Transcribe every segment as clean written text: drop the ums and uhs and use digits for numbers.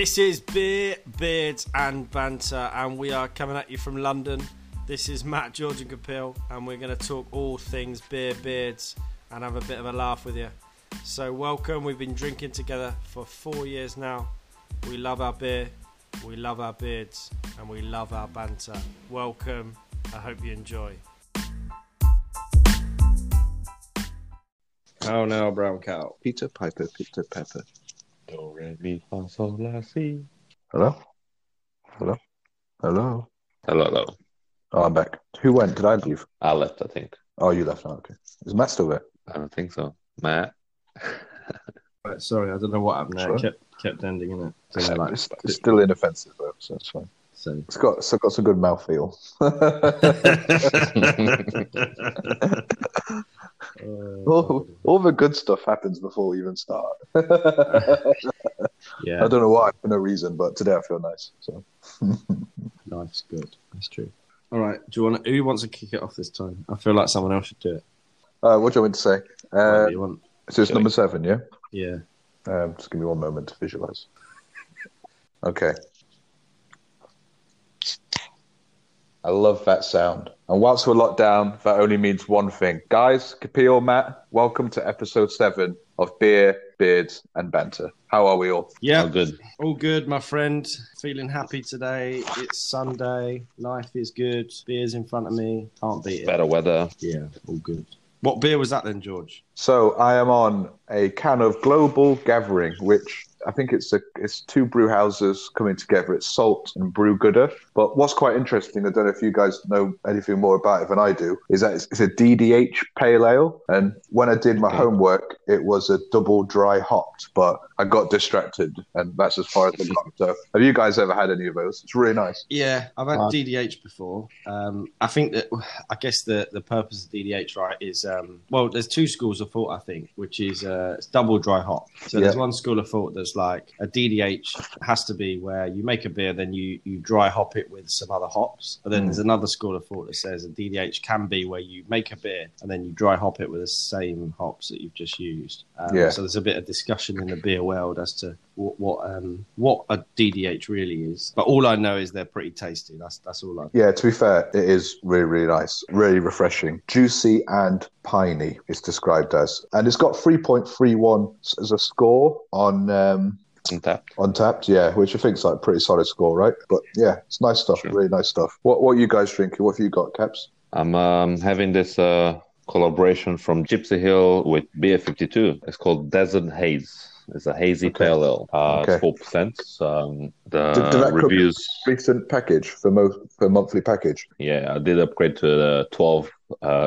This is Beer, Beards and Banter, and we are coming at you from London. This is Matt, George and Kapil, and we're going to talk all things beer, beards, and have a bit of a laugh with you. So welcome, we've been drinking together for 4 years now. We love our beer, we love our beards, and we love our banter. Welcome, I hope you enjoy. Oh no, brown cow. Peter Piper, Peter Pepper. Hello. Oh, I'm back. Who went? Did I leave? I left, I think. Oh, you left. Oh, okay. Is Matt still there? I don't think so. Matt. Right, sorry, I don't know what happened there. It kept ending in it. It's still inoffensive though, so that's fine. So it's got some good mouthfeel. All the good stuff happens before we even start. Yeah, I don't know why, for no reason, but today I feel nice. So life's good. That's true. All right. Who wants to kick it off this time? I feel like someone else should do it. What do you want me to say? So it's number 7, yeah. Yeah. Just give me one moment to visualize. Okay. I love that sound. And whilst we're locked down, that only means one thing. Guys, Kapil, Matt, welcome to episode 7 of Beer, Beards and Banter. How are we all? Yeah, all good, my friend. Feeling happy today. It's Sunday. Life is good. Beer's in front of me. Can't beat it. Better weather. Yeah, all good. What beer was that then, George? So I am on a can of Global Gathering, which I think it's 2 brew houses coming together. It's Salt and Brewgooder. But what's quite interesting, I don't know if you guys know anything more about it than I do, is that it's a DDH pale ale. And when I did my homework, it was a double dry hopped, but I got distracted, and that's as far as I got. So have you guys ever had any of those? It's really nice. Yeah, I've had DDH before. I think that, I guess the purpose of DDH, right, is, well, there's 2 schools of thought, I think, which is it's double dry hop. So there's one school of thought that's like a DDH has to be where you make a beer, then you dry hop it with some other hops. But then there's another school of thought that says a DDH can be where you make a beer and then you dry hop it with the same hops that you've just used. So there's a bit of discussion in the beer world as to what a DDH really is. But all I know is they're pretty tasty. That's all I know. Yeah, to be fair, it is really, really nice. Really refreshing. Juicy and piney it's described as. And it's got 3.31 as a score on... Untapped, yeah, which I think is like a pretty solid score, right? But yeah, it's nice stuff, sure. Really nice stuff. What are you guys drinking? What have you got, Caps? I'm having this collaboration from Gypsy Hill with beer 52. It's called Desert Haze. It's a hazy pale ale. It's 4%. Did that reviews cook recent package for monthly package? Yeah, I did upgrade to 12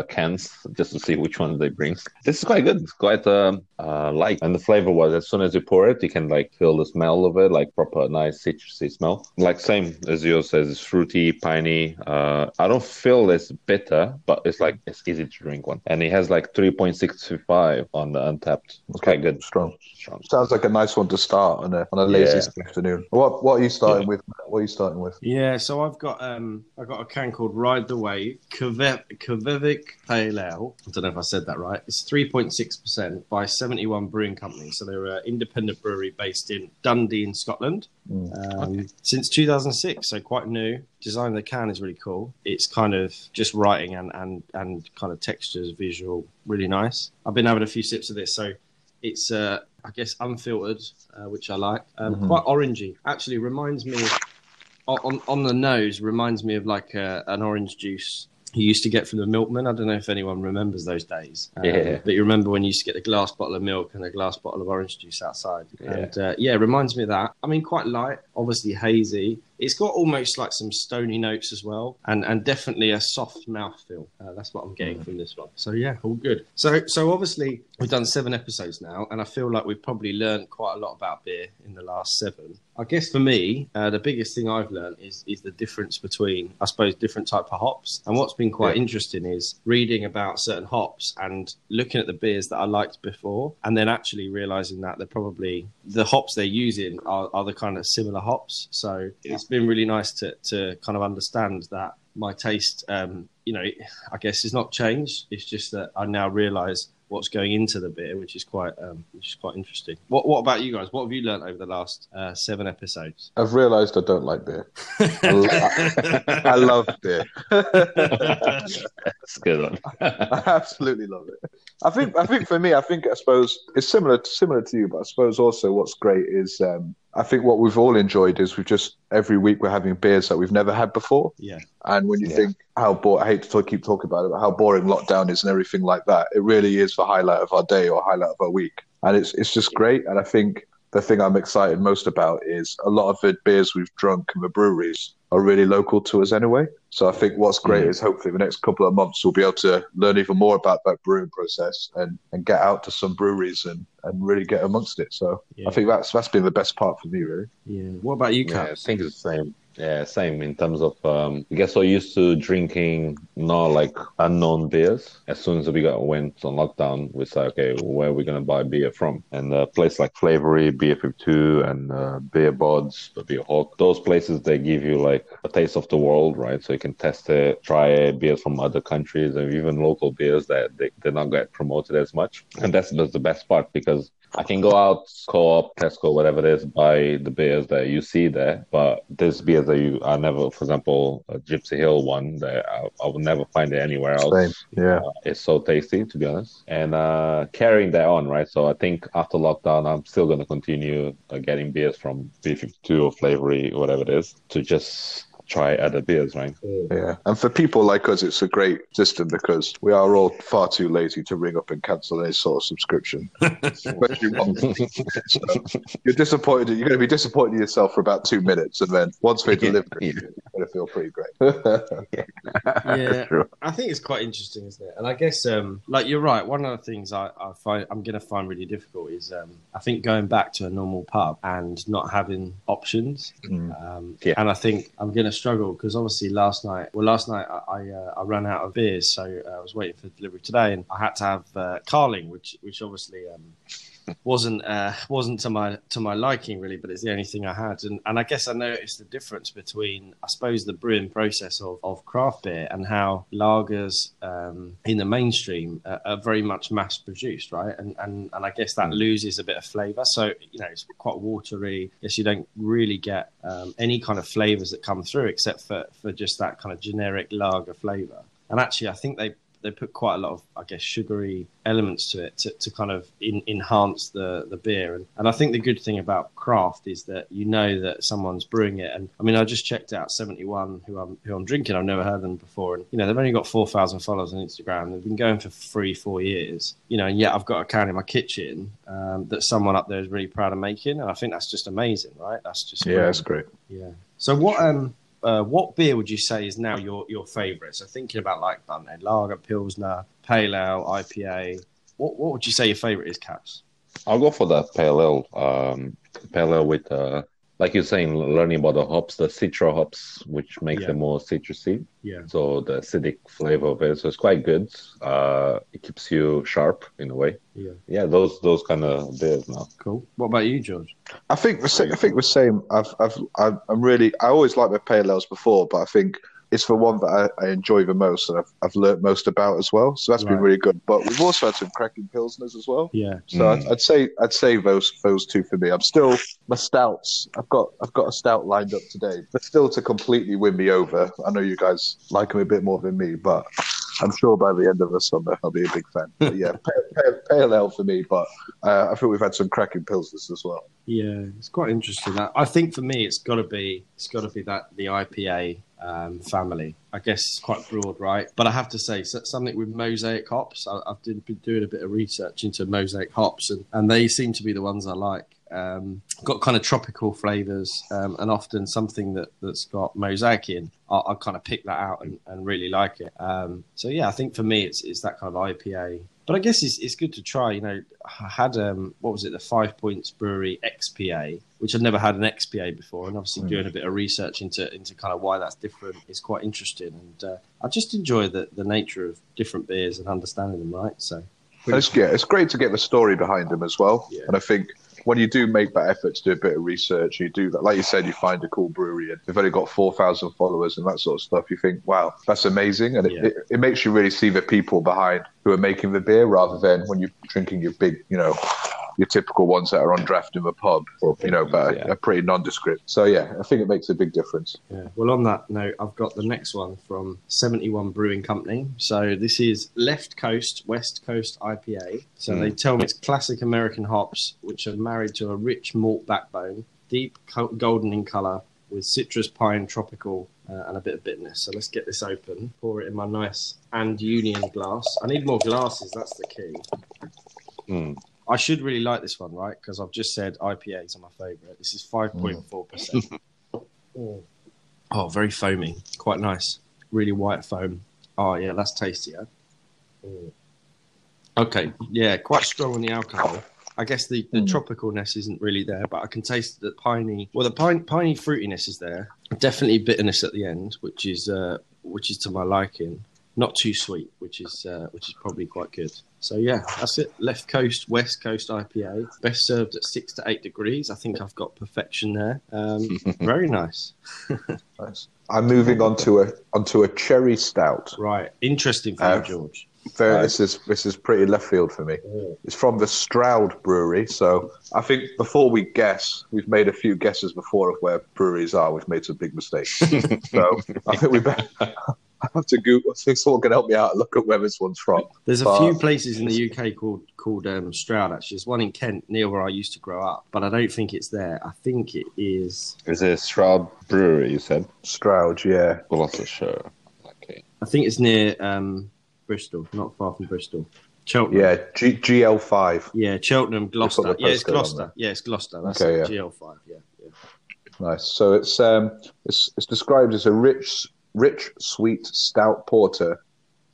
cans just to see which one they bring. This is quite good. It's quite light, and the flavor was as soon as you pour it, you can like feel the smell of it, like proper nice citrusy smell. Like same as yours says, it's fruity, piney. I don't feel it's bitter, but it's like it's easy to drink one, and it has like 3.65 on the Untapped. It's quite good, strong. Sounds like a nice one to start on a lazy afternoon. What are you starting with? What are you starting with? Yeah, so I've got a can called Ride the Wave. Vivic Pale Ale. I don't know if I said that right. It's 3.6% by 71 Brewing Company. So they're an independent brewery based in Dundee in Scotland. Since 2006, so quite new. Design of the can is really cool. It's kind of just writing and kind of textures, visual, really nice. I've been having a few sips of this, so it's I guess unfiltered, which I like. Quite orangey. Actually, reminds me on the nose. Reminds me of like an orange juice you used to get from the milkman. I don't know if anyone remembers those days. But you remember when you used to get a glass bottle of milk and a glass bottle of orange juice outside. Yeah. And it reminds me of that. I mean, quite light, obviously hazy. It's got almost like some stony notes as well, and definitely a soft mouthfeel. That's what I'm getting from this one. So yeah, all good. So obviously we've done 7 episodes now, and I feel like we've probably learned quite a lot about beer in the last 7. I guess for me, the biggest thing I've learned is the difference between, I suppose, different type of hops. And what's been quite interesting is reading about certain hops and looking at the beers that I liked before, and then actually realizing that they're probably the hops they're using are the kind of similar hops. So it's been really nice to kind of understand that my taste, I guess it's not changed. It's just that I now realize what's going into the beer, which is quite interesting. What about you guys? What have you learned over the last 7 episodes? I've realised I don't like beer. I love beer. That's a good one. I absolutely love it. I think for me, I suppose it's similar to you, but I suppose also what's great is I think what we've all enjoyed is we've just every week we're having beers that we've never had before. Yeah. And when you think how boring, I hate to keep talking about it, but how boring lockdown is and everything like that, it really is the highlight of our day or highlight of our week. And it's just great. And I think the thing I'm excited most about is a lot of the beers we've drunk in the breweries are really local to us anyway. So I think what's great is hopefully the next couple of months we'll be able to learn even more about that brewing process and get out to some breweries and really get amongst it. So I think that's been the best part for me, really. Yeah. What about you, Kat? Yeah, I think it's the same. Yeah, same in terms of I guess we're used to drinking not like unknown beers. As soon as we went on lockdown, we said, okay, where are we gonna buy beer from? And a place like Flavoury, beer 52, and beer Bods, beer Hawk. Those places they give you like a taste of the world, right? So you can test it, try beers from other countries, and even local beers that they not get promoted as much. And that's the best part because I can go out, Co-op, Tesco, whatever it is, buy the beers that you see there. But there's beers that you I never, for example, a Gypsy Hill one that I would never find it anywhere else. Same. Yeah, it's so tasty, to be honest. And carrying that on, right? So I think after lockdown, I'm still going to continue getting beers from B52 or Flavoury, whatever it is, to just try other beers, right? Yeah. And for people like us, it's a great system because we are all far too lazy to ring up and cancel any sort of subscription. Especially one. So you're disappointed. You're going to be disappointed in yourself for about 2 minutes, and then once they deliver it, you're going to feel pretty great. Yeah. Sure. I think it's quite interesting, isn't it? And I guess, like you're right, one of the things I'm going to find really difficult is I think going back to a normal pub and not having options. And I think I'm going to struggle because obviously last night I ran out of beers, so I was waiting for delivery today, and I had to have Carling, which obviously wasn't to my liking really, but it's the only thing I had, and I guess I noticed the difference between, I suppose, the brewing process of craft beer and how lagers in the mainstream are very much mass produced, right? And I guess that loses a bit of flavour. So it's quite watery. I guess you don't really get any kind of flavours that come through except for just that kind of generic lager flavour. And actually, I think they put quite a lot of, I guess, sugary elements to it to kind of enhance the beer. And I think the good thing about craft is that you know that someone's brewing it. And I mean, I just checked out 71, who I'm drinking. I've never heard them before. And, they've only got 4,000 followers on Instagram. They've been going for 3-4 years, and yet I've got a can in my kitchen that someone up there is really proud of making. And I think that's just amazing, right? That's just great. Yeah, that's great. Yeah. So what beer would you say is now your favourite? So thinking about, like, I don't know, lager, pilsner, pale ale, IPA. What would you say your favourite is, Caps? I'll go for the pale ale with like you're saying, learning about the hops, the citra hops, which makes them more citrusy. Yeah. So the acidic flavour of it. So it's quite good. It keeps you sharp in a way. Yeah. Yeah, those kind of beers now. Cool. What about you, George? I think the same. I always liked the pale ales before, but I think it's the one that I enjoy the most and I've learnt most about as well. So that's been really good. But we've also had some cracking pilsners as well. Yeah. So I'd say those two for me. I'm still my stouts. I've got a stout lined up today, but still to completely win me over. I know you guys like them a bit more than me, but I'm sure by the end of the summer I'll be a big fan. But yeah, pale ale for me, but I think we've had some cracking pilsners as well. Yeah, it's quite interesting. I think for me, it's got to be that the IPA family. I guess it's quite broad, right? But I have to say something with mosaic hops. I've been doing a bit of research into mosaic hops, and they seem to be the ones I like. Got kind of tropical flavors, and often something that's got mosaic in. I kind of pick that out and really like it. So yeah, I think for me it's that kind of IPA. But I guess it's good to try. I had the 5 Points Brewery XPA, which I've never had an XPA before, and obviously doing a bit of research into kind of why that's different is quite interesting. And I just enjoy the nature of different beers and understanding them, right? So it's great to get the story behind them as well. Yeah. And I think when you do make that effort to do a bit of research, you do that. Like you said, you find a cool brewery and they've only got 4,000 followers and that sort of stuff. You think, wow, that's amazing. And it makes you really see the people behind who are making the beer, rather than when you're drinking your big, you know, your typical ones that are on draft in the pub, or, you know, but are pretty nondescript. So, yeah, I think it makes a big difference. Yeah. Well, on that note, I've got the next one from 71 Brewing Company. So this is Left Coast, West Coast IPA. So they tell me it's classic American hops, which are married to a rich malt backbone, deep golden in colour, with citrus, pine, tropical, and a bit of bitterness. So let's get this open. Pour it in my nice and union glass. I need more glasses. That's the key. I should really like this one, right? Because I've just said IPAs are my favourite. This is 5.4%. Oh, very foamy. Quite nice. Really white foam. Oh, yeah, that's tasty, huh? Okay, yeah, quite strong on the alcohol. I guess the tropicalness isn't really there, but I can taste the piney. Well, the piney fruitiness is there. Definitely bitterness at the end, which is to my liking. Not too sweet, which is probably quite good. So, yeah, that's it. Left Coast, West Coast IPA. Best served at 6 to 8 degrees. I think I've got perfection there. Very nice. Nice. I'm moving onto a cherry stout. Right. Interesting for you, George. This is pretty left field for me. It's from the Stroud Brewery. So I think before we guess, we've made a few guesses before of where breweries are. We've made some big mistakes. So I think we better... I have to Google. Someone can help me out and look at where this one's from. There's a few places in the UK called Stroud, actually. There's one in Kent, near where I used to grow up, but I don't think it's there. I think it is... Is it Stroud Brewery, you said? Stroud, yeah. Gloucester. Okay. I think it's near Bristol, not far from Bristol. Cheltenham. Yeah, GL5. Yeah, Cheltenham, Gloucester. Yeah, it's Gloucester. Yeah, it's Gloucester. That's okay, it. Yeah. GL5, yeah. Nice. So it's described as a rich, sweet, stout porter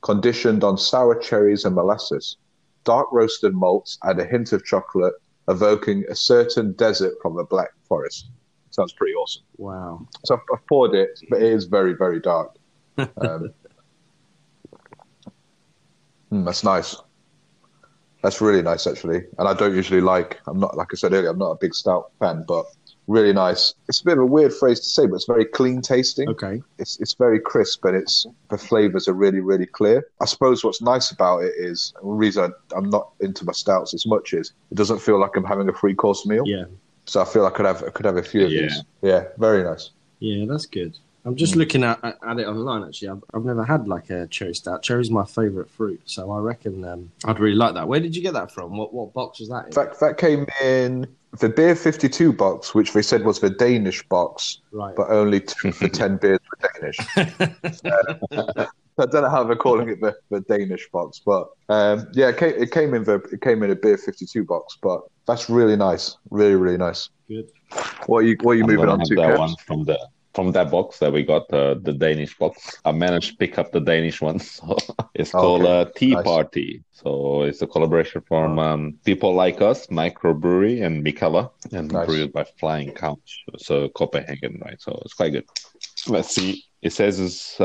conditioned on sour cherries and molasses. Dark roasted malts add a hint of chocolate, evoking a certain desert from the Black Forest. Sounds pretty awesome. Wow. So I've poured it, but it is very, very dark. That's nice. That's really nice, actually. And I don't usually like I said earlier, I'm not a big stout fan, but... Really nice. It's a bit of a weird phrase to say, but it's very clean tasting. Okay. It's very crisp, and the flavours are really, really clear. I suppose what's nice about it is, the reason I'm not into my stouts as much is, it doesn't feel like I'm having a three-course meal. Yeah. So I feel I could have a few of these. Yeah, very nice. Yeah, that's good. I'm just looking at it online, actually. I've never had like a cherry stout. Cherry's my favourite fruit, so I reckon I'd really like that. Where did you get that from? What box was that in? That came in... The beer 52 box, which they said was the Danish box, right. But only two for 10 beers were Danish. I don't know how they're calling it the Danish box, but it came in a beer 52 box. But that's really nice, really, really nice. Good. What are you moving on to? That one from that box that we got, the Danish box. I managed to pick up the Danish one. So it's called Tea Party. So it's a collaboration from people like us, Microbrewery and Mikala, and brewed by Flying Couch. So Copenhagen, right? So it's quite good. Let's see. It says it's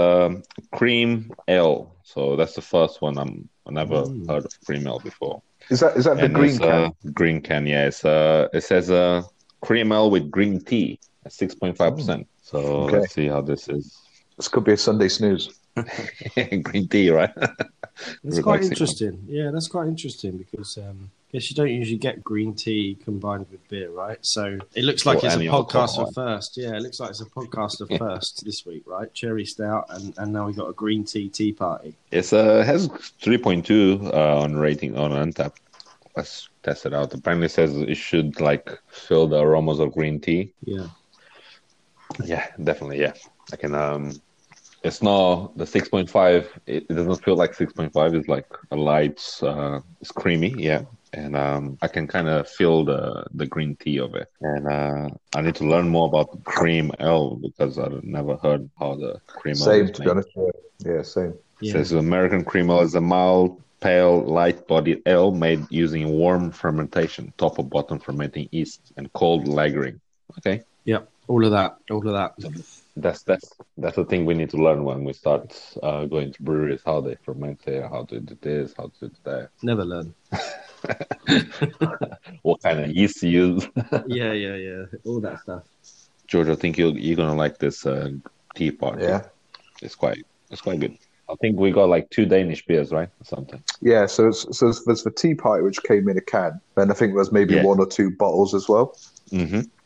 Cream Ale. So that's the first one. I never heard of Cream Ale before. Is that the green can? Green can, yeah. It's, it says Cream Ale with green tea at 6.5%. So let's see how this is. This could be a Sunday snooze. Green tea, right? That's quite interesting. Yeah, that's quite interesting because I guess you don't usually get green tea combined with beer, right? So it looks like it's a podcaster first. Yeah, it looks like it's a podcaster first this week, right? Cherry stout, and now we've got a green tea party. It has 3.2 on rating on Untapped. Let's test it out. Apparently it says it should fill the aromas of green tea. Yeah. Yeah, definitely. Yeah, I can. It's not the 6.5. It doesn't feel like 6.5. It's like a light. It's creamy. Yeah, and I can kind of feel the green tea of it. And I need to learn more about Cream Ale because I've never heard how the Cream Ale. Same, to be honest. Yeah, same. Yeah. So it's American Cream Ale is a mild, pale, light-bodied ale made using warm fermentation, top or bottom fermenting yeast, and cold lagering. Okay. Yep. All of that. That's the thing we need to learn when we start going to breweries: how they ferment it, how to do this, how to do that. Never learn. What kind of yeast to use? Yeah. All that stuff. George, I think you're gonna like this tea party. Yeah, it's quite good. I think we got like 2 Danish beers, right, or something. Yeah, so there's the tea party which came in a can, and I think there's maybe 1 or 2 bottles as well,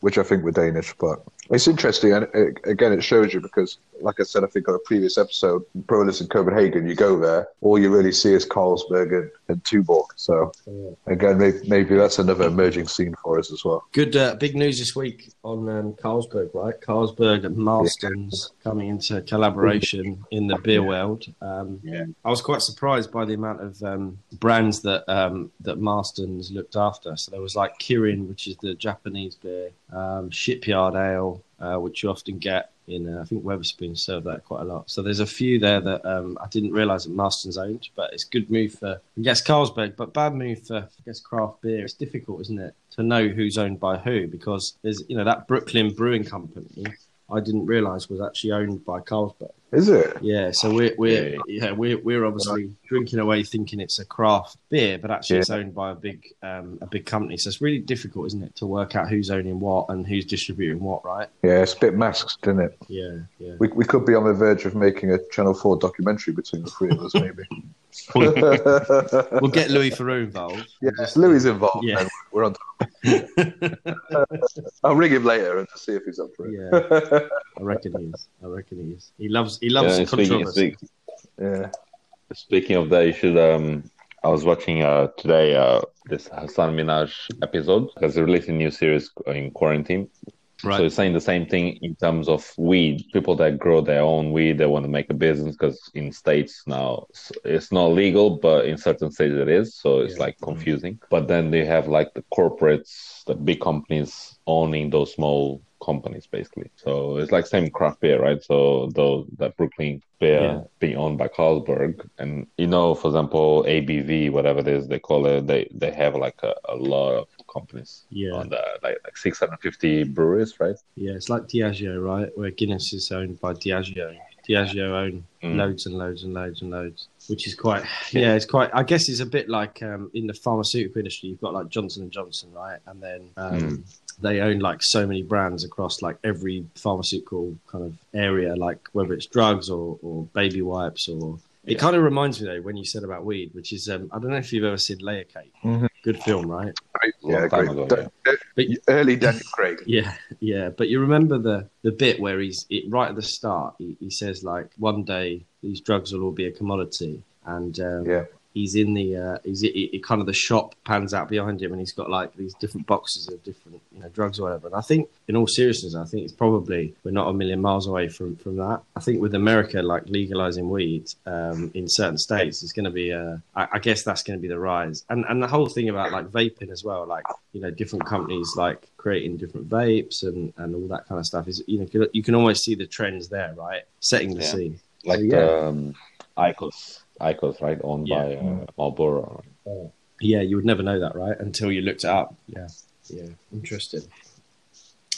which I think were Danish. But it's interesting, and it shows you because, like I said, I think on a previous episode, Brewers in Copenhagen, you go there, all you really see is Carlsberg and Tuborg. So again, maybe that's another emerging scene for us as well. Good, big news this week on Carlsberg, right? Carlsberg and Marston's coming into collaboration in the beer world. I was quite surprised by the amount of brands that Marston's looked after. So there was like Kirin, which is the Japanese beer, Shipyard Ale, which you often get in, I think Weatherspoon serve that quite a lot. So there's a few there that I didn't realise that Marston's owned, but it's a good move for, I guess, Carlsberg, but bad move for, I guess, craft beer. It's difficult, isn't it, to know who's owned by who, because there's, you know, that Brooklyn Brewing Company, I didn't realise was actually owned by Carlsberg. Is it? Yeah. So we're obviously drinking away thinking it's a craft beer, but actually it's owned by a big company. So it's really difficult, isn't it, to work out who's owning what and who's distributing what, right? Yeah, it's a bit masked, isn't it? Yeah. We could be on the verge of making a Channel 4 documentary between the three of us, maybe. We'll get Louis Theroux involved. Yeah, Louis involved. Yeah. Man. We're on top. I'll ring him later and see if he's up for it. Yeah, I reckon he is. He loves controversy. Speaking of that, you should. I was watching today this Hassan Minaj episode because they released a new series in quarantine. Right. So it's saying the same thing in terms of weed. People that grow their own weed, they want to make a business because in states now it's not legal, but in certain states it is. So it's like confusing. But then they have like the corporates, the big companies owning those small companies basically. So it's like same craft beer, right? So that Brooklyn beer being owned by Carlsberg, and you know, for example, ABV, whatever it is they call it, they have like a lot of companies on that, like 650 breweries, right? Yeah, it's like Diageo, right? Where Guinness is owned by Diageo. Diageo own loads and loads and loads and loads, which is quite, it's quite, I guess it's a bit like in the pharmaceutical industry, you've got like Johnson & Johnson, right? And then they own like so many brands across like every pharmaceutical kind of area, like whether it's drugs or baby wipes or... It kind of reminds me, though, when you said about weed, which is, I don't know if you've ever seen Layer Cake. Mm-hmm. Good film, right? Great. Early Daniel Craig. Yeah. But you remember the bit where right at the start, he says, like, one day these drugs will all be a commodity. And he's in the, kind of the shop pans out behind him and he's got, like, these different boxes of different, you know, drugs or whatever. And I think, in all seriousness, I think it's probably, we're not a million miles away from that. I think with America, like legalizing weed in certain states, it's going to be, I guess that's going to be the rise. And the whole thing about like vaping as well, like, you know, different companies like creating different vapes and all that kind of stuff is, you know, you can always see the trends there, right? Setting the scene. Like IQOS, right? Owned by Marlboro. Right? Yeah, you would never know that, right? Until you looked it up. Yeah. Interesting.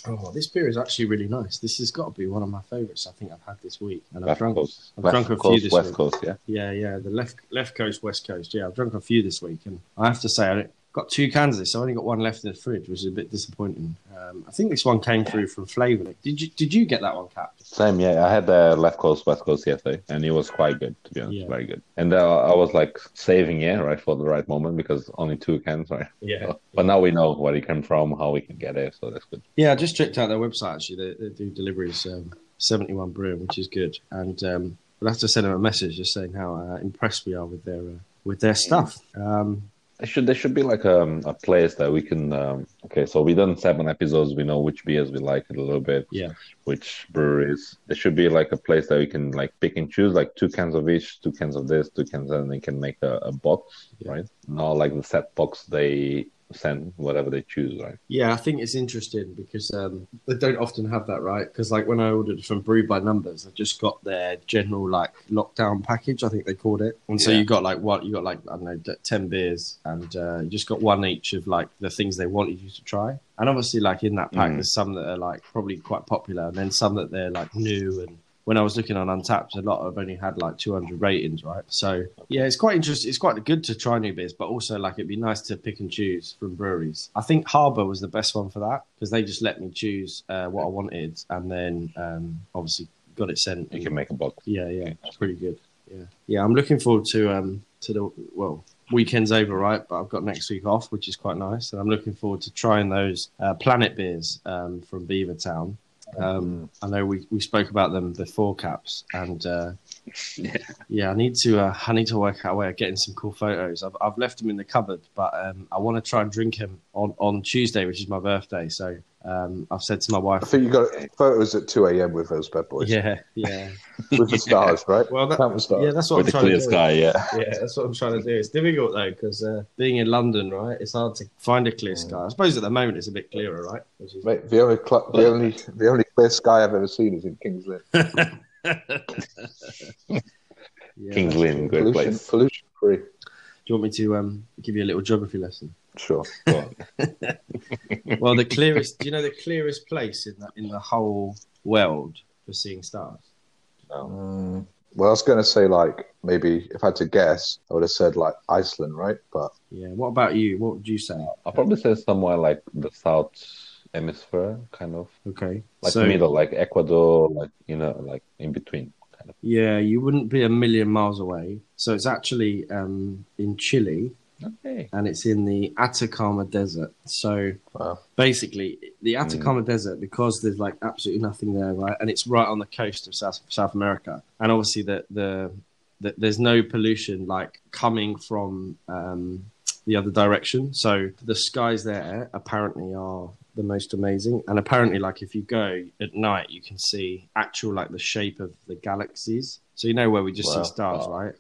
Oh, this beer is actually really nice. This has got to be one of my favourites I think I've had this week. And I've drunk a few this week. West Coast, yeah? Yeah. The left coast, West Coast. Yeah, I've drunk a few this week. And I have to say, I got 2 cans of this. I only got 1 left in the fridge, which is a bit disappointing. I think this one came through from Flavoury. Did you get that one, Cap? Same, yeah. I had the left coast, West Coast yesterday, and it was quite good, to be honest. Yeah. Very good. And I was like saving for the right moment because only 2 cans, right? Yeah. So, but now we know where it came from, how we can get it, so that's good. Yeah, I just checked out their website, actually. They do deliveries, 71 Brewing, which is good. And we'll have to send them a message just saying how impressed we are with their stuff. There should be like a place that we can... so we've done 7 episodes. We know which beers we like a little bit, which breweries. There should be like a place that we can like pick and choose, like 2 cans of each, 2 cans of this, 2 cans of that, and they can make a box, right? Not like the set box they send, whatever they choose, right? Yeah, I think it's interesting because they don't often have that, right? Because like when I ordered from Brew by Numbers, I just got their general like lockdown package, I think they called it. And so you got like 10 beers, and you just got 1 each of like the things they wanted you to try. And obviously like in that pack, there's some that are like probably quite popular, and then some that they're like new and when I was looking on Untapped, a lot have only had like 200 ratings, right? So yeah, it's quite interesting. It's quite good to try new beers, but also like it'd be nice to pick and choose from breweries. I think Harbour was the best one for that because they just let me choose what I wanted, and then obviously got it sent. You can make a box. Yeah, it's pretty good. Yeah, I'm looking forward to the weekend's over, right? But I've got next week off, which is quite nice, and I'm looking forward to trying those Planet beers from Beaver Town. I know we spoke about them before, Caps, and I need to work out a way of getting some cool photos. I've left them in the cupboard, but I want to try and drink them on Tuesday, which is my birthday. So I've said to my wife, I think you got photos at 2 a.m. with those bad boys. Yeah. With the stars, right? Well, that's what I'm trying to do. With the clear sky, yeah, that's what I'm trying to do. It's difficult though because being in London, right, it's hard to find a clear sky. I suppose at the moment it's a bit clearer, right? Which is... Mate, the only clear sky I've ever seen is in King's Lynn. King's Lynn, great place, pollution free. Do you want me to give you a little geography lesson? Sure. Go on. Well, the clearest place in the whole world for seeing stars? No. Well, I was going to say, like, maybe if I had to guess, I would have said, like, Iceland, right? But yeah, what about you? What would you say? I'd probably say somewhere like the South Hemisphere, kind of. Okay. Like middle, like Ecuador, like, you know, like in between. Kind of. Yeah, you wouldn't be a million miles away. So it's actually in Chile. Okay. And it's in the Atacama Desert. So basically, the Atacama Desert, because there's like absolutely nothing there, right? And it's right on the coast of South America. And obviously, the there's no pollution like coming from the other direction. So the skies there apparently are the most amazing. And apparently, like if you go at night, you can see actual like the shape of the galaxies. So you know where we just see stars, right?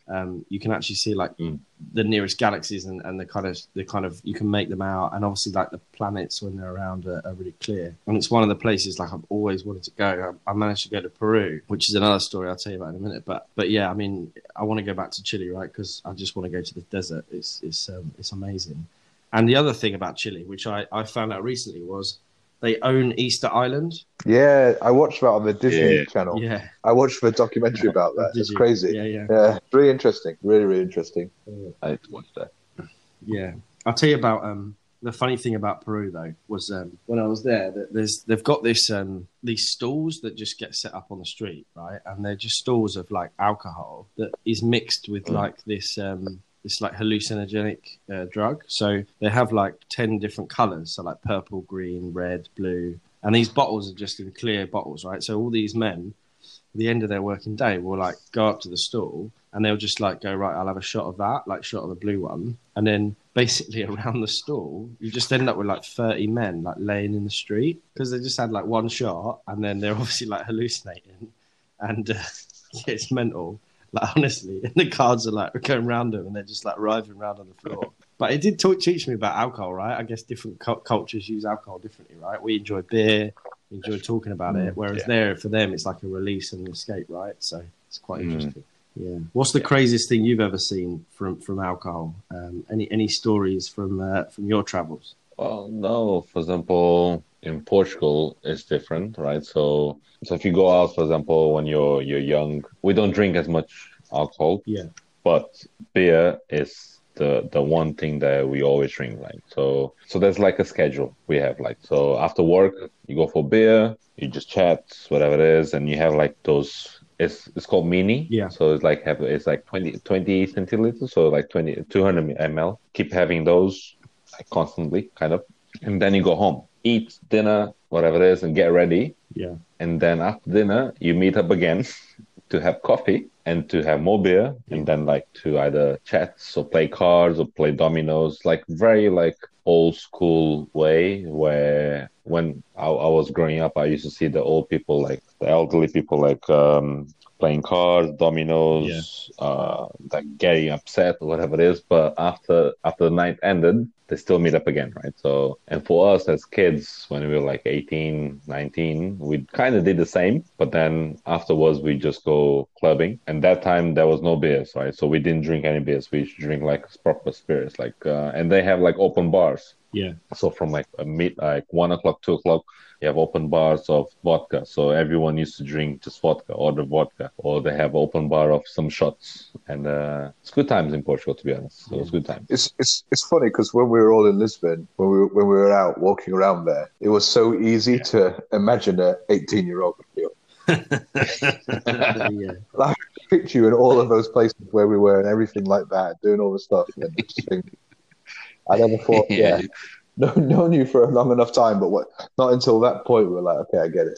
You can actually see like the nearest galaxies and the kind of you can make them out, and obviously like the planets when they're around are really clear. And it's one of the places like I've always wanted to go. I managed to go to Peru, which is another story I'll tell you about in a minute. But yeah, I mean, I want to go back to Chile, right? Because I just want to go to the desert. It's amazing. And the other thing about Chile, which I found out recently, was they own Easter Island. Yeah, I watched that on the Disney channel. Yeah. I watched the documentary about that. It's crazy. Yeah. Really interesting. Really, really interesting. Yeah. I need to watch that. Yeah. I'll tell you about the funny thing about Peru, though, was when I was there, that they've got this these stalls that just get set up on the street, right? And they're just stalls of, like, alcohol that is mixed with, like, this... It's like hallucinogenic drug. So they have like 10 different colors. So like purple, green, red, blue. And these bottles are just in clear bottles, right? So all these men, at the end of their working day, will like go up to the stall and they'll just like go, right, I'll have a shot of that, like shot of the blue one. And then basically around the stall, you just end up with like 30 men like laying in the street because they just had like one shot and then they're obviously like hallucinating. And it's mental. Like, honestly, and the cards are like going round them and they're just like writhing around on the floor. But it did teach me about alcohol, right? I guess different cultures use alcohol differently, right? We enjoy beer, enjoy talking about it, whereas there, for them, it's like a release and an escape, right? So it's quite interesting. Yeah. What's the craziest thing you've ever seen from alcohol? Any stories from your travels? Well, no. For example, in Portugal, it's different, right? So if you go out, for example, when you're young, we don't drink as much alcohol. Yeah. But beer is the one thing that we always drink, right? So there's like a schedule we have, like, so after work, you go for beer, you just chat, whatever it is, and you have like those. It's called mini. Yeah. So it's like 20 centiliters, so like 200 ml. Keep having those like, constantly, kind of, and then you go home. Eat dinner, whatever it is, and get ready. Yeah. And then after dinner, you meet up again to have coffee and to have more beer, and then like to either chat or play cards or play dominoes, like very like old school way. Where when I was growing up, I used to see the old people, like the elderly people, like playing cards, dominoes, like getting upset or whatever it is. But after the night ended, they still meet up again, right? So, and for us as kids, when we were like 18, 19, we kind of did the same. But then afterwards, we just go clubbing. And that time, there was no beers, right? So we didn't drink any beers. We used to drink like proper spirits, like, and they have like open bars. Yeah. So from like 1 o'clock, 2 o'clock, you have open bars of vodka. So everyone used to drink just vodka, order vodka, or they have open bar of some shots. And it's good times in Portugal, to be honest. So it was good times. It's funny because when we were all in Lisbon, when we were out walking around there, it was so easy to imagine an 18-year-old. Like, picture you in all of those places where we were and everything like that, doing all the stuff. And just think, I never thought, known you for a long enough time, but not until that point we were like, okay, I get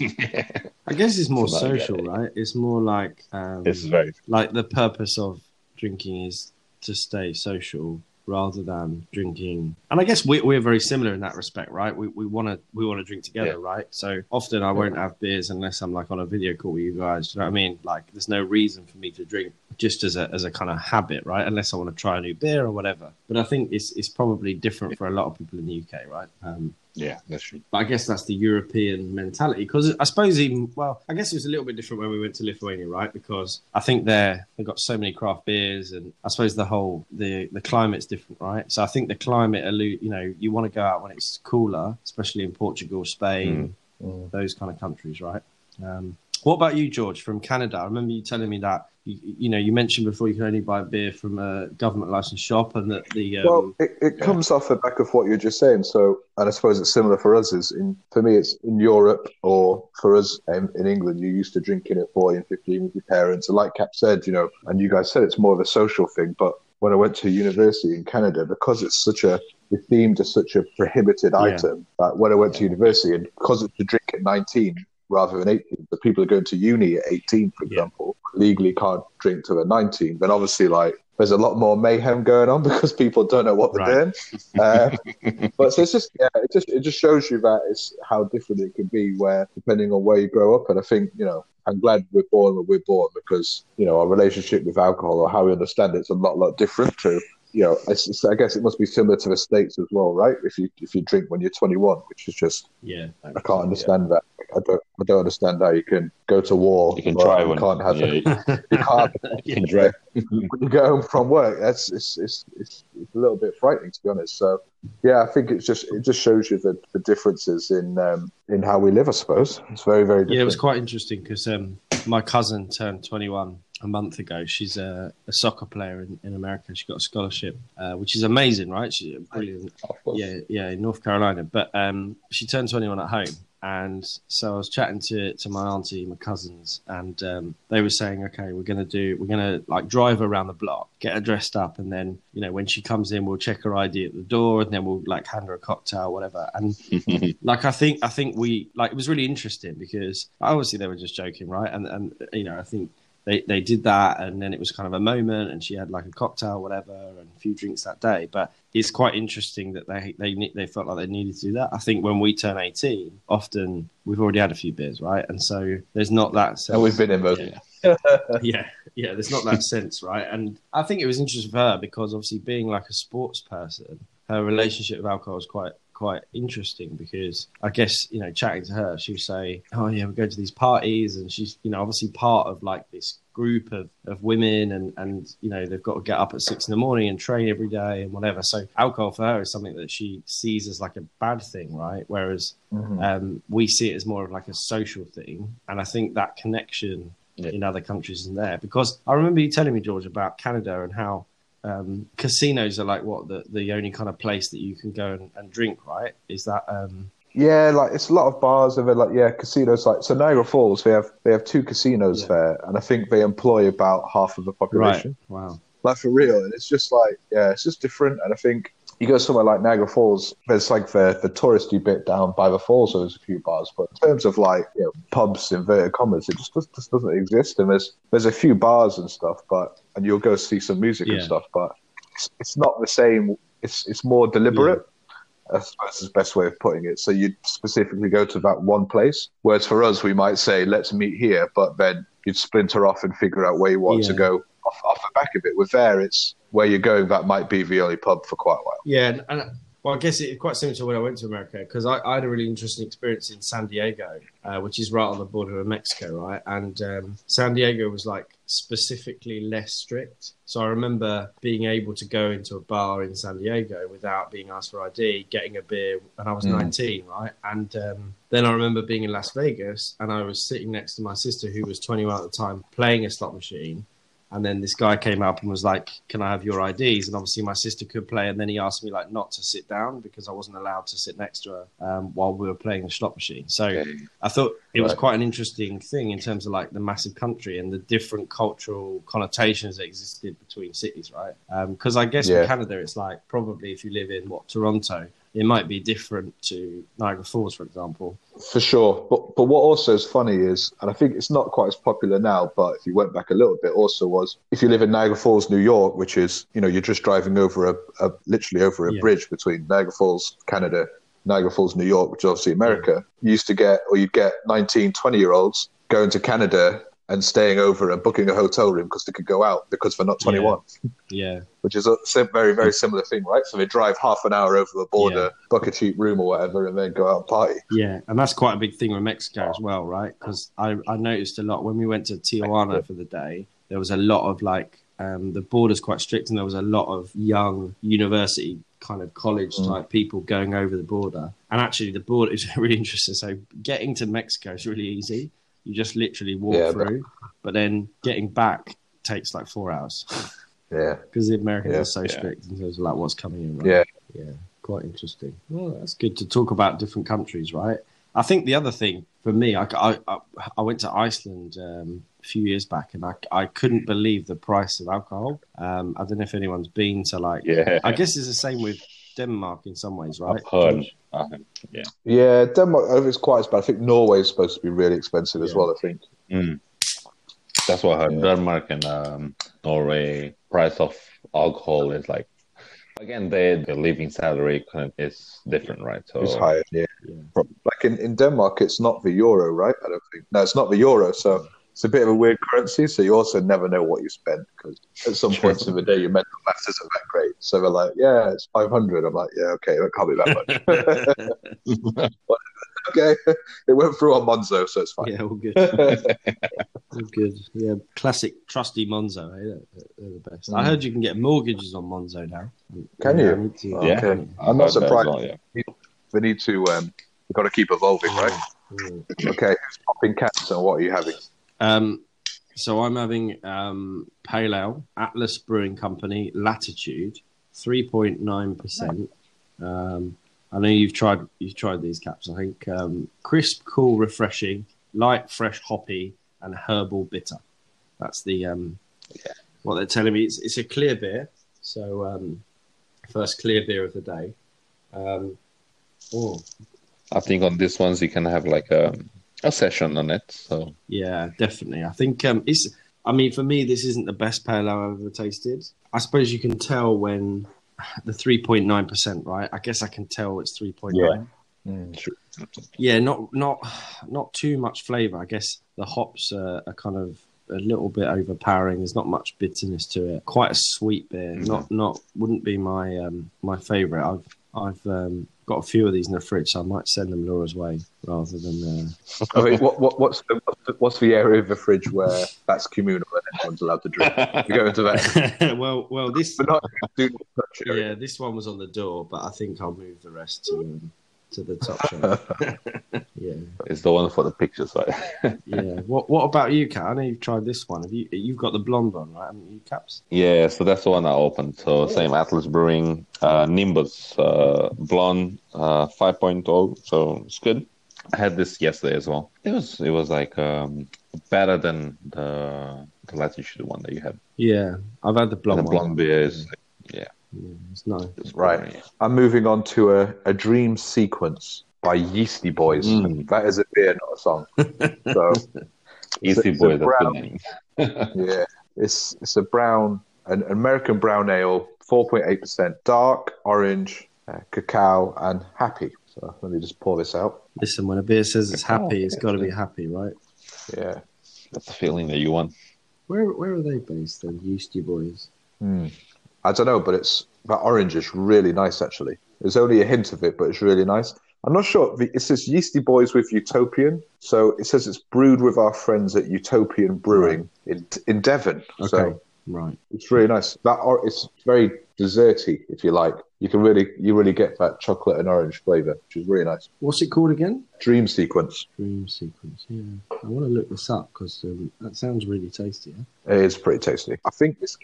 it. I guess it's more social, right? It's more like it's very like the purpose of drinking is to stay social rather than drinking. And I guess we're very similar in that respect, right? We want to drink together, right? So often I won't have beers unless I'm like on a video call with you guys. You know what I mean? Like there's no reason for me to drink just as a kind of habit, right? Unless I want to try a new beer or whatever. But I think it's probably different for a lot of people in the UK, right? Yeah, that's true. But I guess that's the European mentality, because I suppose I guess it was a little bit different when we went to Lithuania, right? Because I think they've got so many craft beers, and I suppose the climate's different, right? So I think the climate, you want to go out when it's cooler, especially in Portugal, Spain, those kind of countries, right? What about you, George, from Canada? I remember you telling me that you mentioned before you can only buy beer from a government licensed shop, and that the it comes off the back of what you're just saying. So, and I suppose it's similar for us. For me, it's in Europe, or for us in England, you're used to drinking at 14, 15 with your parents. And like Cap said, and you guys said, it's more of a social thing. But when I went to university in Canada, because it's the theme is such a prohibited item. Like when I went to university, and because it's to drink at 19. Rather than 18, but people are going to uni at 18, for example, legally can't drink till they're 19. Then obviously, there's a lot more mayhem going on because people don't know what they're doing. But so it's just, it just shows you that it's how different it can be, where depending on where you grow up. And I think, I'm glad we're born where we're born, because our relationship with alcohol, or how we understand it's a lot different to. I guess it must be similar to the States as well, right? If you drink when you're 21, which is just I can't understand that. I don't understand how you can go to war. You can try one. Can't have you can't. You can drink when you go home from work. That's it's a little bit frightening, to be honest. So I think it just shows you the differences in how we live. I suppose it's very very different. Yeah, it was quite interesting because my cousin turned 21. A month ago. She's a soccer player in America. She got a scholarship, which is amazing, right? She's brilliant. In North Carolina. But she turned 21 at home. And so I was chatting to my auntie, my cousins, and they were saying, okay, we're gonna drive around the block, get her dressed up, and then when she comes in, we'll check her ID at the door, and then we'll hand her a cocktail, whatever. And I think we it was really interesting, because obviously they were just joking, right? And I think. They did that, and then it was kind of a moment, and she had a cocktail, whatever, and a few drinks that day. But it's quite interesting that they felt like they needed to do that. I think when we turn 18, often we've already had a few beers, right? And so there's not that sense. And we've been in both. Yeah, there's not that sense, right? And I think it was interesting for her, because obviously being a sports person, her relationship with alcohol is quite interesting, because I guess chatting to her, she would say, oh yeah, we go to these parties, and she's obviously part of this group of women, and they've got to get up at 6 a.m. and train every day and whatever. So alcohol for her is something that she sees as a bad thing, right? Whereas we see it as more of a social thing. And I think that connection in other countries isn't there, because I remember you telling me, George, about Canada and how casinos are the only kind of place that you can go and drink, right? Is that it's a lot of bars and casinos. So Niagara Falls, they have two casinos there, and I think they employ about half of the population. Right. Wow, for real. And it's just it's just different. And I think you go somewhere like Niagara Falls, there's the touristy bit down by the falls, so there's a few bars. But in terms of pubs, inverted commas, it just doesn't exist. And there's a few bars and stuff, and you'll go see some music and stuff. But it's not the same. It's more deliberate. I suppose is the best way of putting it. So you'd specifically go to that one place. Whereas for us, we might say, let's meet here, but then you'd splinter off and figure out where you want to go. Off the back of it, where you're going, that might be the only pub for quite a while. Yeah, and Well, I guess it's quite similar to when I went to America, because I had a really interesting experience in San Diego, which is right on the border of Mexico, right? And San Diego was like specifically less strict. So I remember being able to go into a bar in San Diego without being asked for ID, getting a beer, and I was 19, right? And then I remember being in Las Vegas, and I was sitting next to my sister, who was 21 at the time, playing a slot machine. And then this guy came up and was like, can I have your IDs? And obviously my sister could play. And then he asked me like not to sit down because I wasn't allowed to sit next to her while we were playing the slot machine. So I thought it was quite an interesting thing in terms of like the massive country and the different cultural connotations that existed between cities, right? Because I guess in Canada, it's like probably if you live in Toronto, it might be different to Niagara Falls, for example. For sure. But what also is funny is, and I think it's not quite as popular now, but if you went back a little bit also was, if you live in Niagara Falls, New York, which is, you know, you're just driving over literally over a bridge between Niagara Falls, Canada, Niagara Falls, New York, which is obviously America, you used to get, or you'd get 19, 20-year-olds going to Canada and staying over and booking a hotel room because they could go out because they're not 21. Yeah. Which is a very, very similar thing, right? So they drive half an hour over the border, book a cheap room or whatever, and then go out and party. Yeah, and that's quite a big thing with Mexico as well, right? Because I noticed a lot when we went to Tijuana for the day, there was a lot of like, the border's quite strict and there was a lot of young university kind of college type people going over the border. And actually the border is really interesting. So getting to Mexico is really easy. You just literally walk through, but then getting back takes like 4 hours. Because the Americans are so strict in terms of like what's coming in. Right? Yeah. Quite interesting. Well, that's good to talk about different countries, right? I think the other thing for me, I went to Iceland a few years back, and I couldn't believe the price of alcohol. I don't know if anyone's been to like. Yeah. I guess it's the same with Denmark in some ways, right? Yeah, Denmark, I think it's quite as bad. I think Norway is supposed to be really expensive as well, I think. That's what I heard. Denmark and Norway, price of alcohol is like, again, the living salary kind of is different, right? So it's higher, Like in Denmark, it's not the euro, right? I don't think. No, it's not the euro, so it's a bit of a weird currency, so you also never know what you spend because at some points of the day your mental maths isn't that great. So they're like, yeah, it's 500. I'm like, yeah, okay, it can't be that much. Okay, it went through on Monzo, so it's fine. Yeah, all good. All good. Yeah, classic trusty Monzo. Eh? They're the best. I heard you can get mortgages on Monzo now. Can you? Yeah. Okay. I'm not surprised. They need to. We've got to keep evolving, right? Okay, who's popping cats and what are you having? So I'm having pale ale, Atlas Brewing Company, Latitude, 3.9%. I know you've tried these caps. I think crisp, cool, refreshing, light, fresh, hoppy, and herbal bitter. That's the what they're telling me. It's a clear beer, so first clear beer of the day. I think on these ones you can have like a session on it. So yeah, definitely. I think it's. I mean, for me, this isn't the best pale ale I've ever tasted. I suppose you can tell when. The 3.9%, right? I guess I can tell it's 3.9. Yeah, yeah, not too much flavour. I guess the hops are kind of a little bit overpowering. There's not much bitterness to it. Quite a sweet beer. Not wouldn't be my my favourite. I've got a few of these in the fridge, so I might send them Laura's way rather than. I mean, what's the area of the fridge where that's communal and everyone's allowed to drink? You go into that. well, this. Yeah, this one was on the door, but I think I'll move the rest to the top shelf. Yeah, it's the one for the pictures, right? Yeah. What about you, Kat? I know you've tried this one. Have you? You've got the blonde one, right? Haven't you, Caps? Yeah. So that's the one I opened. So same Atlas Brewing, Nimbus, blonde, 5.0. So it's good. I had this yesterday as well. It was like better than the Latitude one that you had. Yeah, I've had the blonde. And the blonde beer is it's nice. Right. Yeah. I'm moving on to a dream sequence by Yeastie Boys. That is a beer, not a song. So Yeastie Boys, brown, that's the name. Yeah. It's a brown, an American brown ale, 4.8%, dark, orange, cacao, and happy. So let me just pour this out. Listen, when a beer says it's happy, it's got to be happy, right? Yeah. That's the feeling that you want. Where are they based then, Yeastie Boys? I don't know, but that orange is really nice, actually. There's only a hint of it, but it's really nice. I'm not sure. It says Yeastie Boys with Utopian. So it says it's brewed with our friends at Utopian Brewing in Devon. Okay. So right. It's really nice. It's very desserty, if you like. You really get that chocolate and orange flavour, which is really nice. What's it called again? Dream Sequence. Dream Sequence, yeah. I want to look this up because that sounds really tasty. Yeah? It is pretty tasty. I think this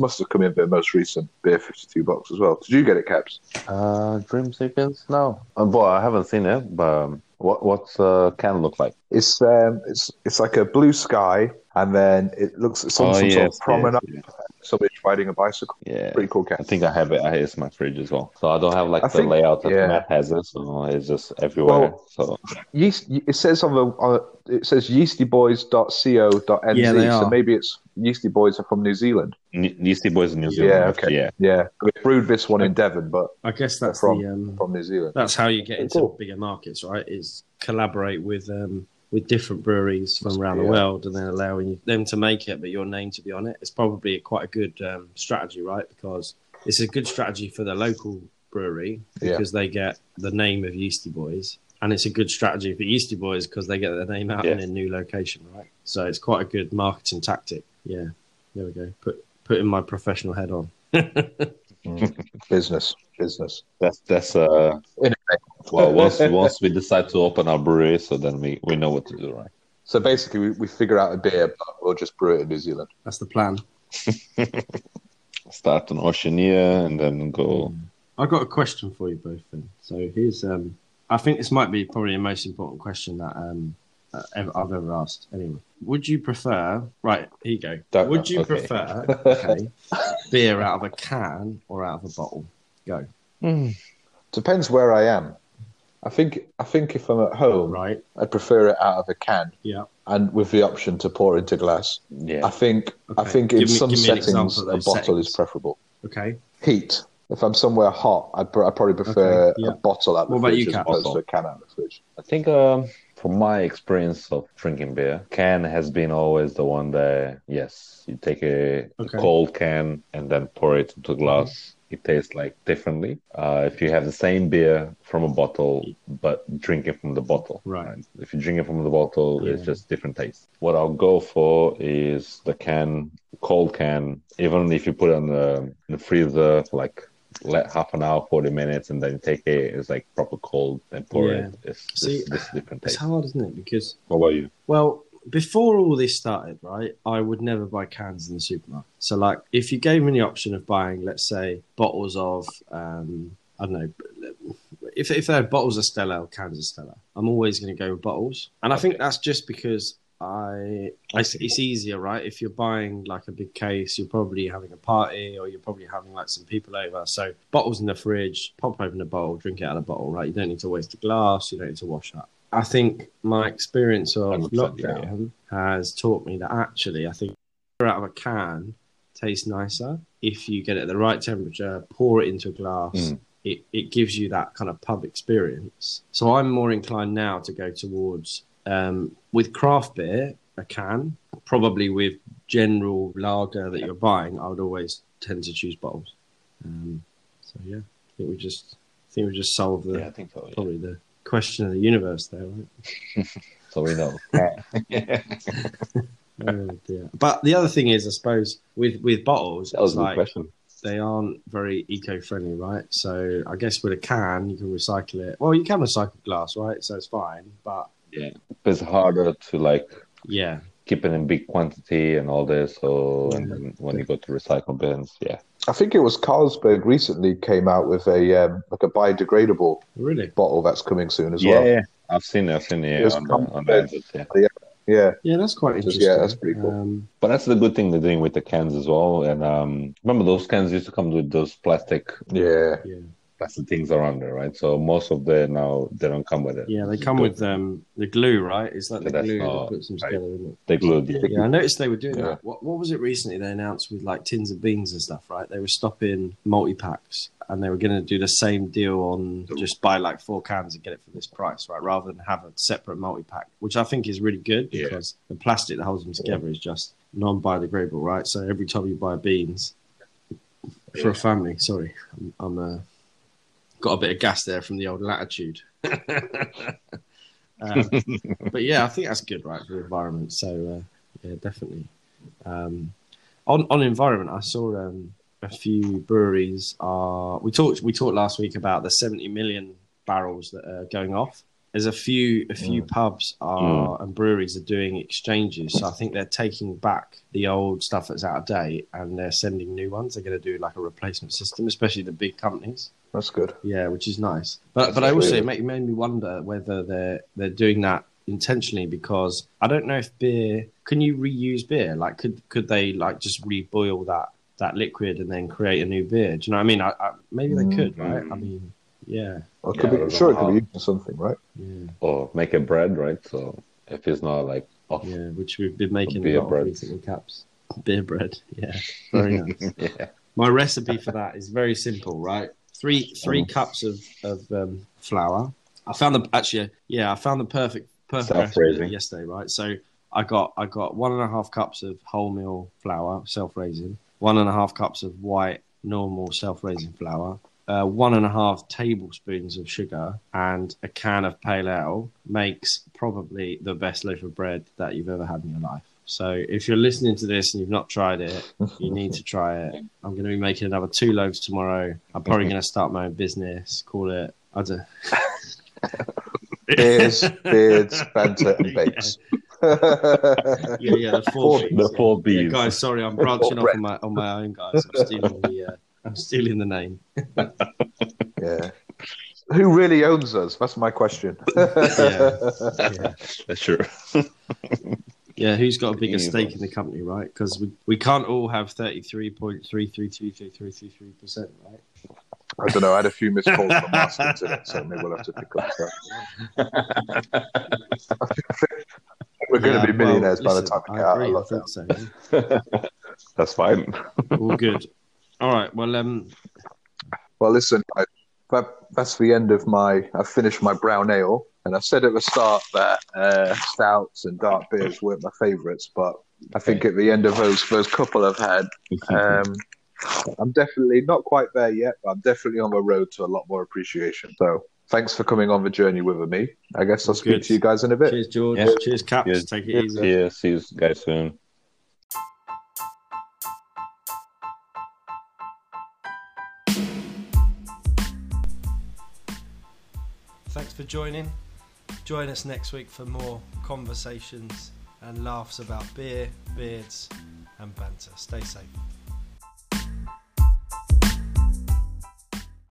must have come in the most recent Beer 52 box as well. Did you get it, Caps? Dream Sequence? No. Well, I haven't seen it, but what's the can look like? It's like a blue sky, and then it looks it's some sort of promenade. Yes, yeah. Somebody's riding a bicycle. Yeah. Pretty cool cat. I think I have it. It's in my fridge as well. So I don't have the layout that Matt has it. So it's just everywhere. Well, so it says it says yeastieboys.co.nz. Yeah, they are. So maybe it's Yeastie Boys are from New Zealand. Yeastie Boys in New Zealand. Yeah, okay. Yeah. We brewed this one in Devon, but I guess that's from New Zealand. That's how you get into bigger markets, right? Is collaborate with different breweries from around the world and then allowing them to make it, but your name to be on it. It's probably quite a good strategy, right? Because it's a good strategy for the local brewery because they get the name of Yeastie Boys, and it's a good strategy for Yeastie Boys because they get their name out in a new location, right? So it's quite a good marketing tactic. Yeah, there we go. Putting my professional head on. Business. That's well, once we decide to open our brewery, so then we know what to do, right? So basically, we figure out a beer, but we'll just brew it in New Zealand. That's the plan. Start in Oceania and then go. I got a question for you both then. So here's, I think this might be probably the most important question that I've ever asked. Anyway, would you prefer? Right, here you go. Would you prefer beer out of a can or out of a bottle? Go. Mm. Depends where I am. I think if I'm at home, I prefer it out of a can. Yeah. And with the option to pour into glass. Yeah. I think in some settings a bottle is preferable. Okay. Heat. If I'm somewhere hot, I probably prefer a bottle out of the fridge as opposed to a can out of the fridge. I think from my experience of drinking beer, can has been always the one that, you take a cold can and then pour it into glass. Mm-hmm. It tastes differently if you have the same beer from a bottle but drink it from the bottle. Right. If you drink it from the bottle, it's just different taste. What I'll go for is the can, cold can, even if you put it in the freezer for let half an hour, 40 minutes, and then take it. It's proper cold and pour it. It's different taste. It's hard, isn't it? Because what about you? Well, before all this started, right, I would never buy cans in the supermarket. So, if you gave me the option of buying, let's say, bottles of, I don't know, if they had bottles of Stella or cans of Stella, I'm always going to go with bottles. And I think that's just because it's easier, right? If you're buying, a big case, you're probably having a party or you're probably having, some people over. So, bottles in the fridge, pop open a bottle, drink it out of the bottle, right? You don't need to waste the glass. You don't need to wash up. I think my experience of lockdown has taught me that actually I think beer out of a can tastes nicer. If you get it at the right temperature, pour it into a glass, it gives you that kind of pub experience. So I'm more inclined now to go towards, with craft beer, a can, probably with general lager that you're buying, I would always tend to choose bottles. I think we just solved the... Yeah, I think so, probably the question of the universe there, right? So we know. Oh, dear. But the other thing is, I suppose, with bottles, that was they aren't very eco-friendly, right? So I guess with a can, you can recycle it. Well, you can recycle glass, right? So it's fine, but... Yeah, it's harder to, keep it in big quantity and all this, so and when you go to recycle bins, I think it was Carlsberg recently came out with a a biodegradable bottle that's coming soon as well. Yeah, I've seen it on the Yeah, that's quite interesting. Yeah, that's pretty cool. But that's the good thing they're doing with the cans as well. And remember those cans used to come with those plastic. Yeah. Plastic things around there, right? So most of them now, they don't come with it. Yeah, they come with the glue, right? It's the glue that puts them together, isn't it? They glued it. Yeah, I noticed they were doing that. What was it recently they announced with tins of beans and stuff, right? They were stopping multi-packs and they were going to do the same deal on just buy 4 cans and get it for this price, right? Rather than have a separate multi-pack, which I think is really good because the plastic that holds them together is just non-biodegradable, right? So every time you buy beans for a family, sorry, I'm got a bit of gas there from the old Latitude. But yeah, I think that's good, right, for the environment. So yeah, definitely. On environment, I saw a few breweries are. We talked last week about the 70 million barrels that are going off. There's a few pubs are and breweries are doing exchanges. So I think they're taking back the old stuff that's out of date and they're sending new ones. They're going to do like a replacement system, especially the big companies. That's good. Yeah, which is nice. But I also it made me wonder whether they're doing that intentionally, because I don't know if beer, can you reuse beer? Like could they like just reboil that liquid and then create a new beer? Do you know what I mean? I maybe they could, right? I mean, yeah. Well, it could be used for something, right? Yeah. Or make a bread, right? So if it's not like off. Yeah, which we've been making beer bread recently, Caps. Beer bread, yeah. Very nice. Yeah. My recipe for that is very simple, right? Three cups of flour. I found the perfect recipe yesterday, right? So I got 1.5 cups of wholemeal flour, self-raising, 1.5 cups of white normal self-raising flour, 1.5 tablespoons of sugar, and a can of pale ale makes probably the best loaf of bread that you've ever had in your life. So if you're listening to this and you've not tried it, you need to try it. I'm going to be making another 2 loaves tomorrow. I'm probably going to start my own business, call it, I don't know. Beards, banter, and bakes. Yeah. yeah, the 4 B's. The 4 B's. Yeah, guys, sorry, I'm branching off on my own, guys. I'm stealing the name. Yeah. Who really owns us? That's my question. Yeah. That's true. Yeah, who's got a bigger stake in the company, right? Because we can't all have 33.33333%, right? I don't know. I had a few missed calls from Marston's today, so maybe we'll have to pick up that. We're going to be millionaires by the time we get out. I love that. So. That's fine. All good. All right. Well, listen. That's the end of my. I've finished my brown ale, and I said at the start that stouts and dark beers weren't my favourites, but I think at the end of those couple I've had. I'm definitely not quite there yet, but I'm definitely on the road to a lot more appreciation. So thanks for coming on the journey with me. I guess I'll speak to you guys in a bit. Cheers, George. Yeah. Cheers, Caps. Cheers. Take it easy. Yeah, see you guys soon. Thanks for joining. Join us next week for more conversations and laughs about beer, beards, and banter. Stay safe.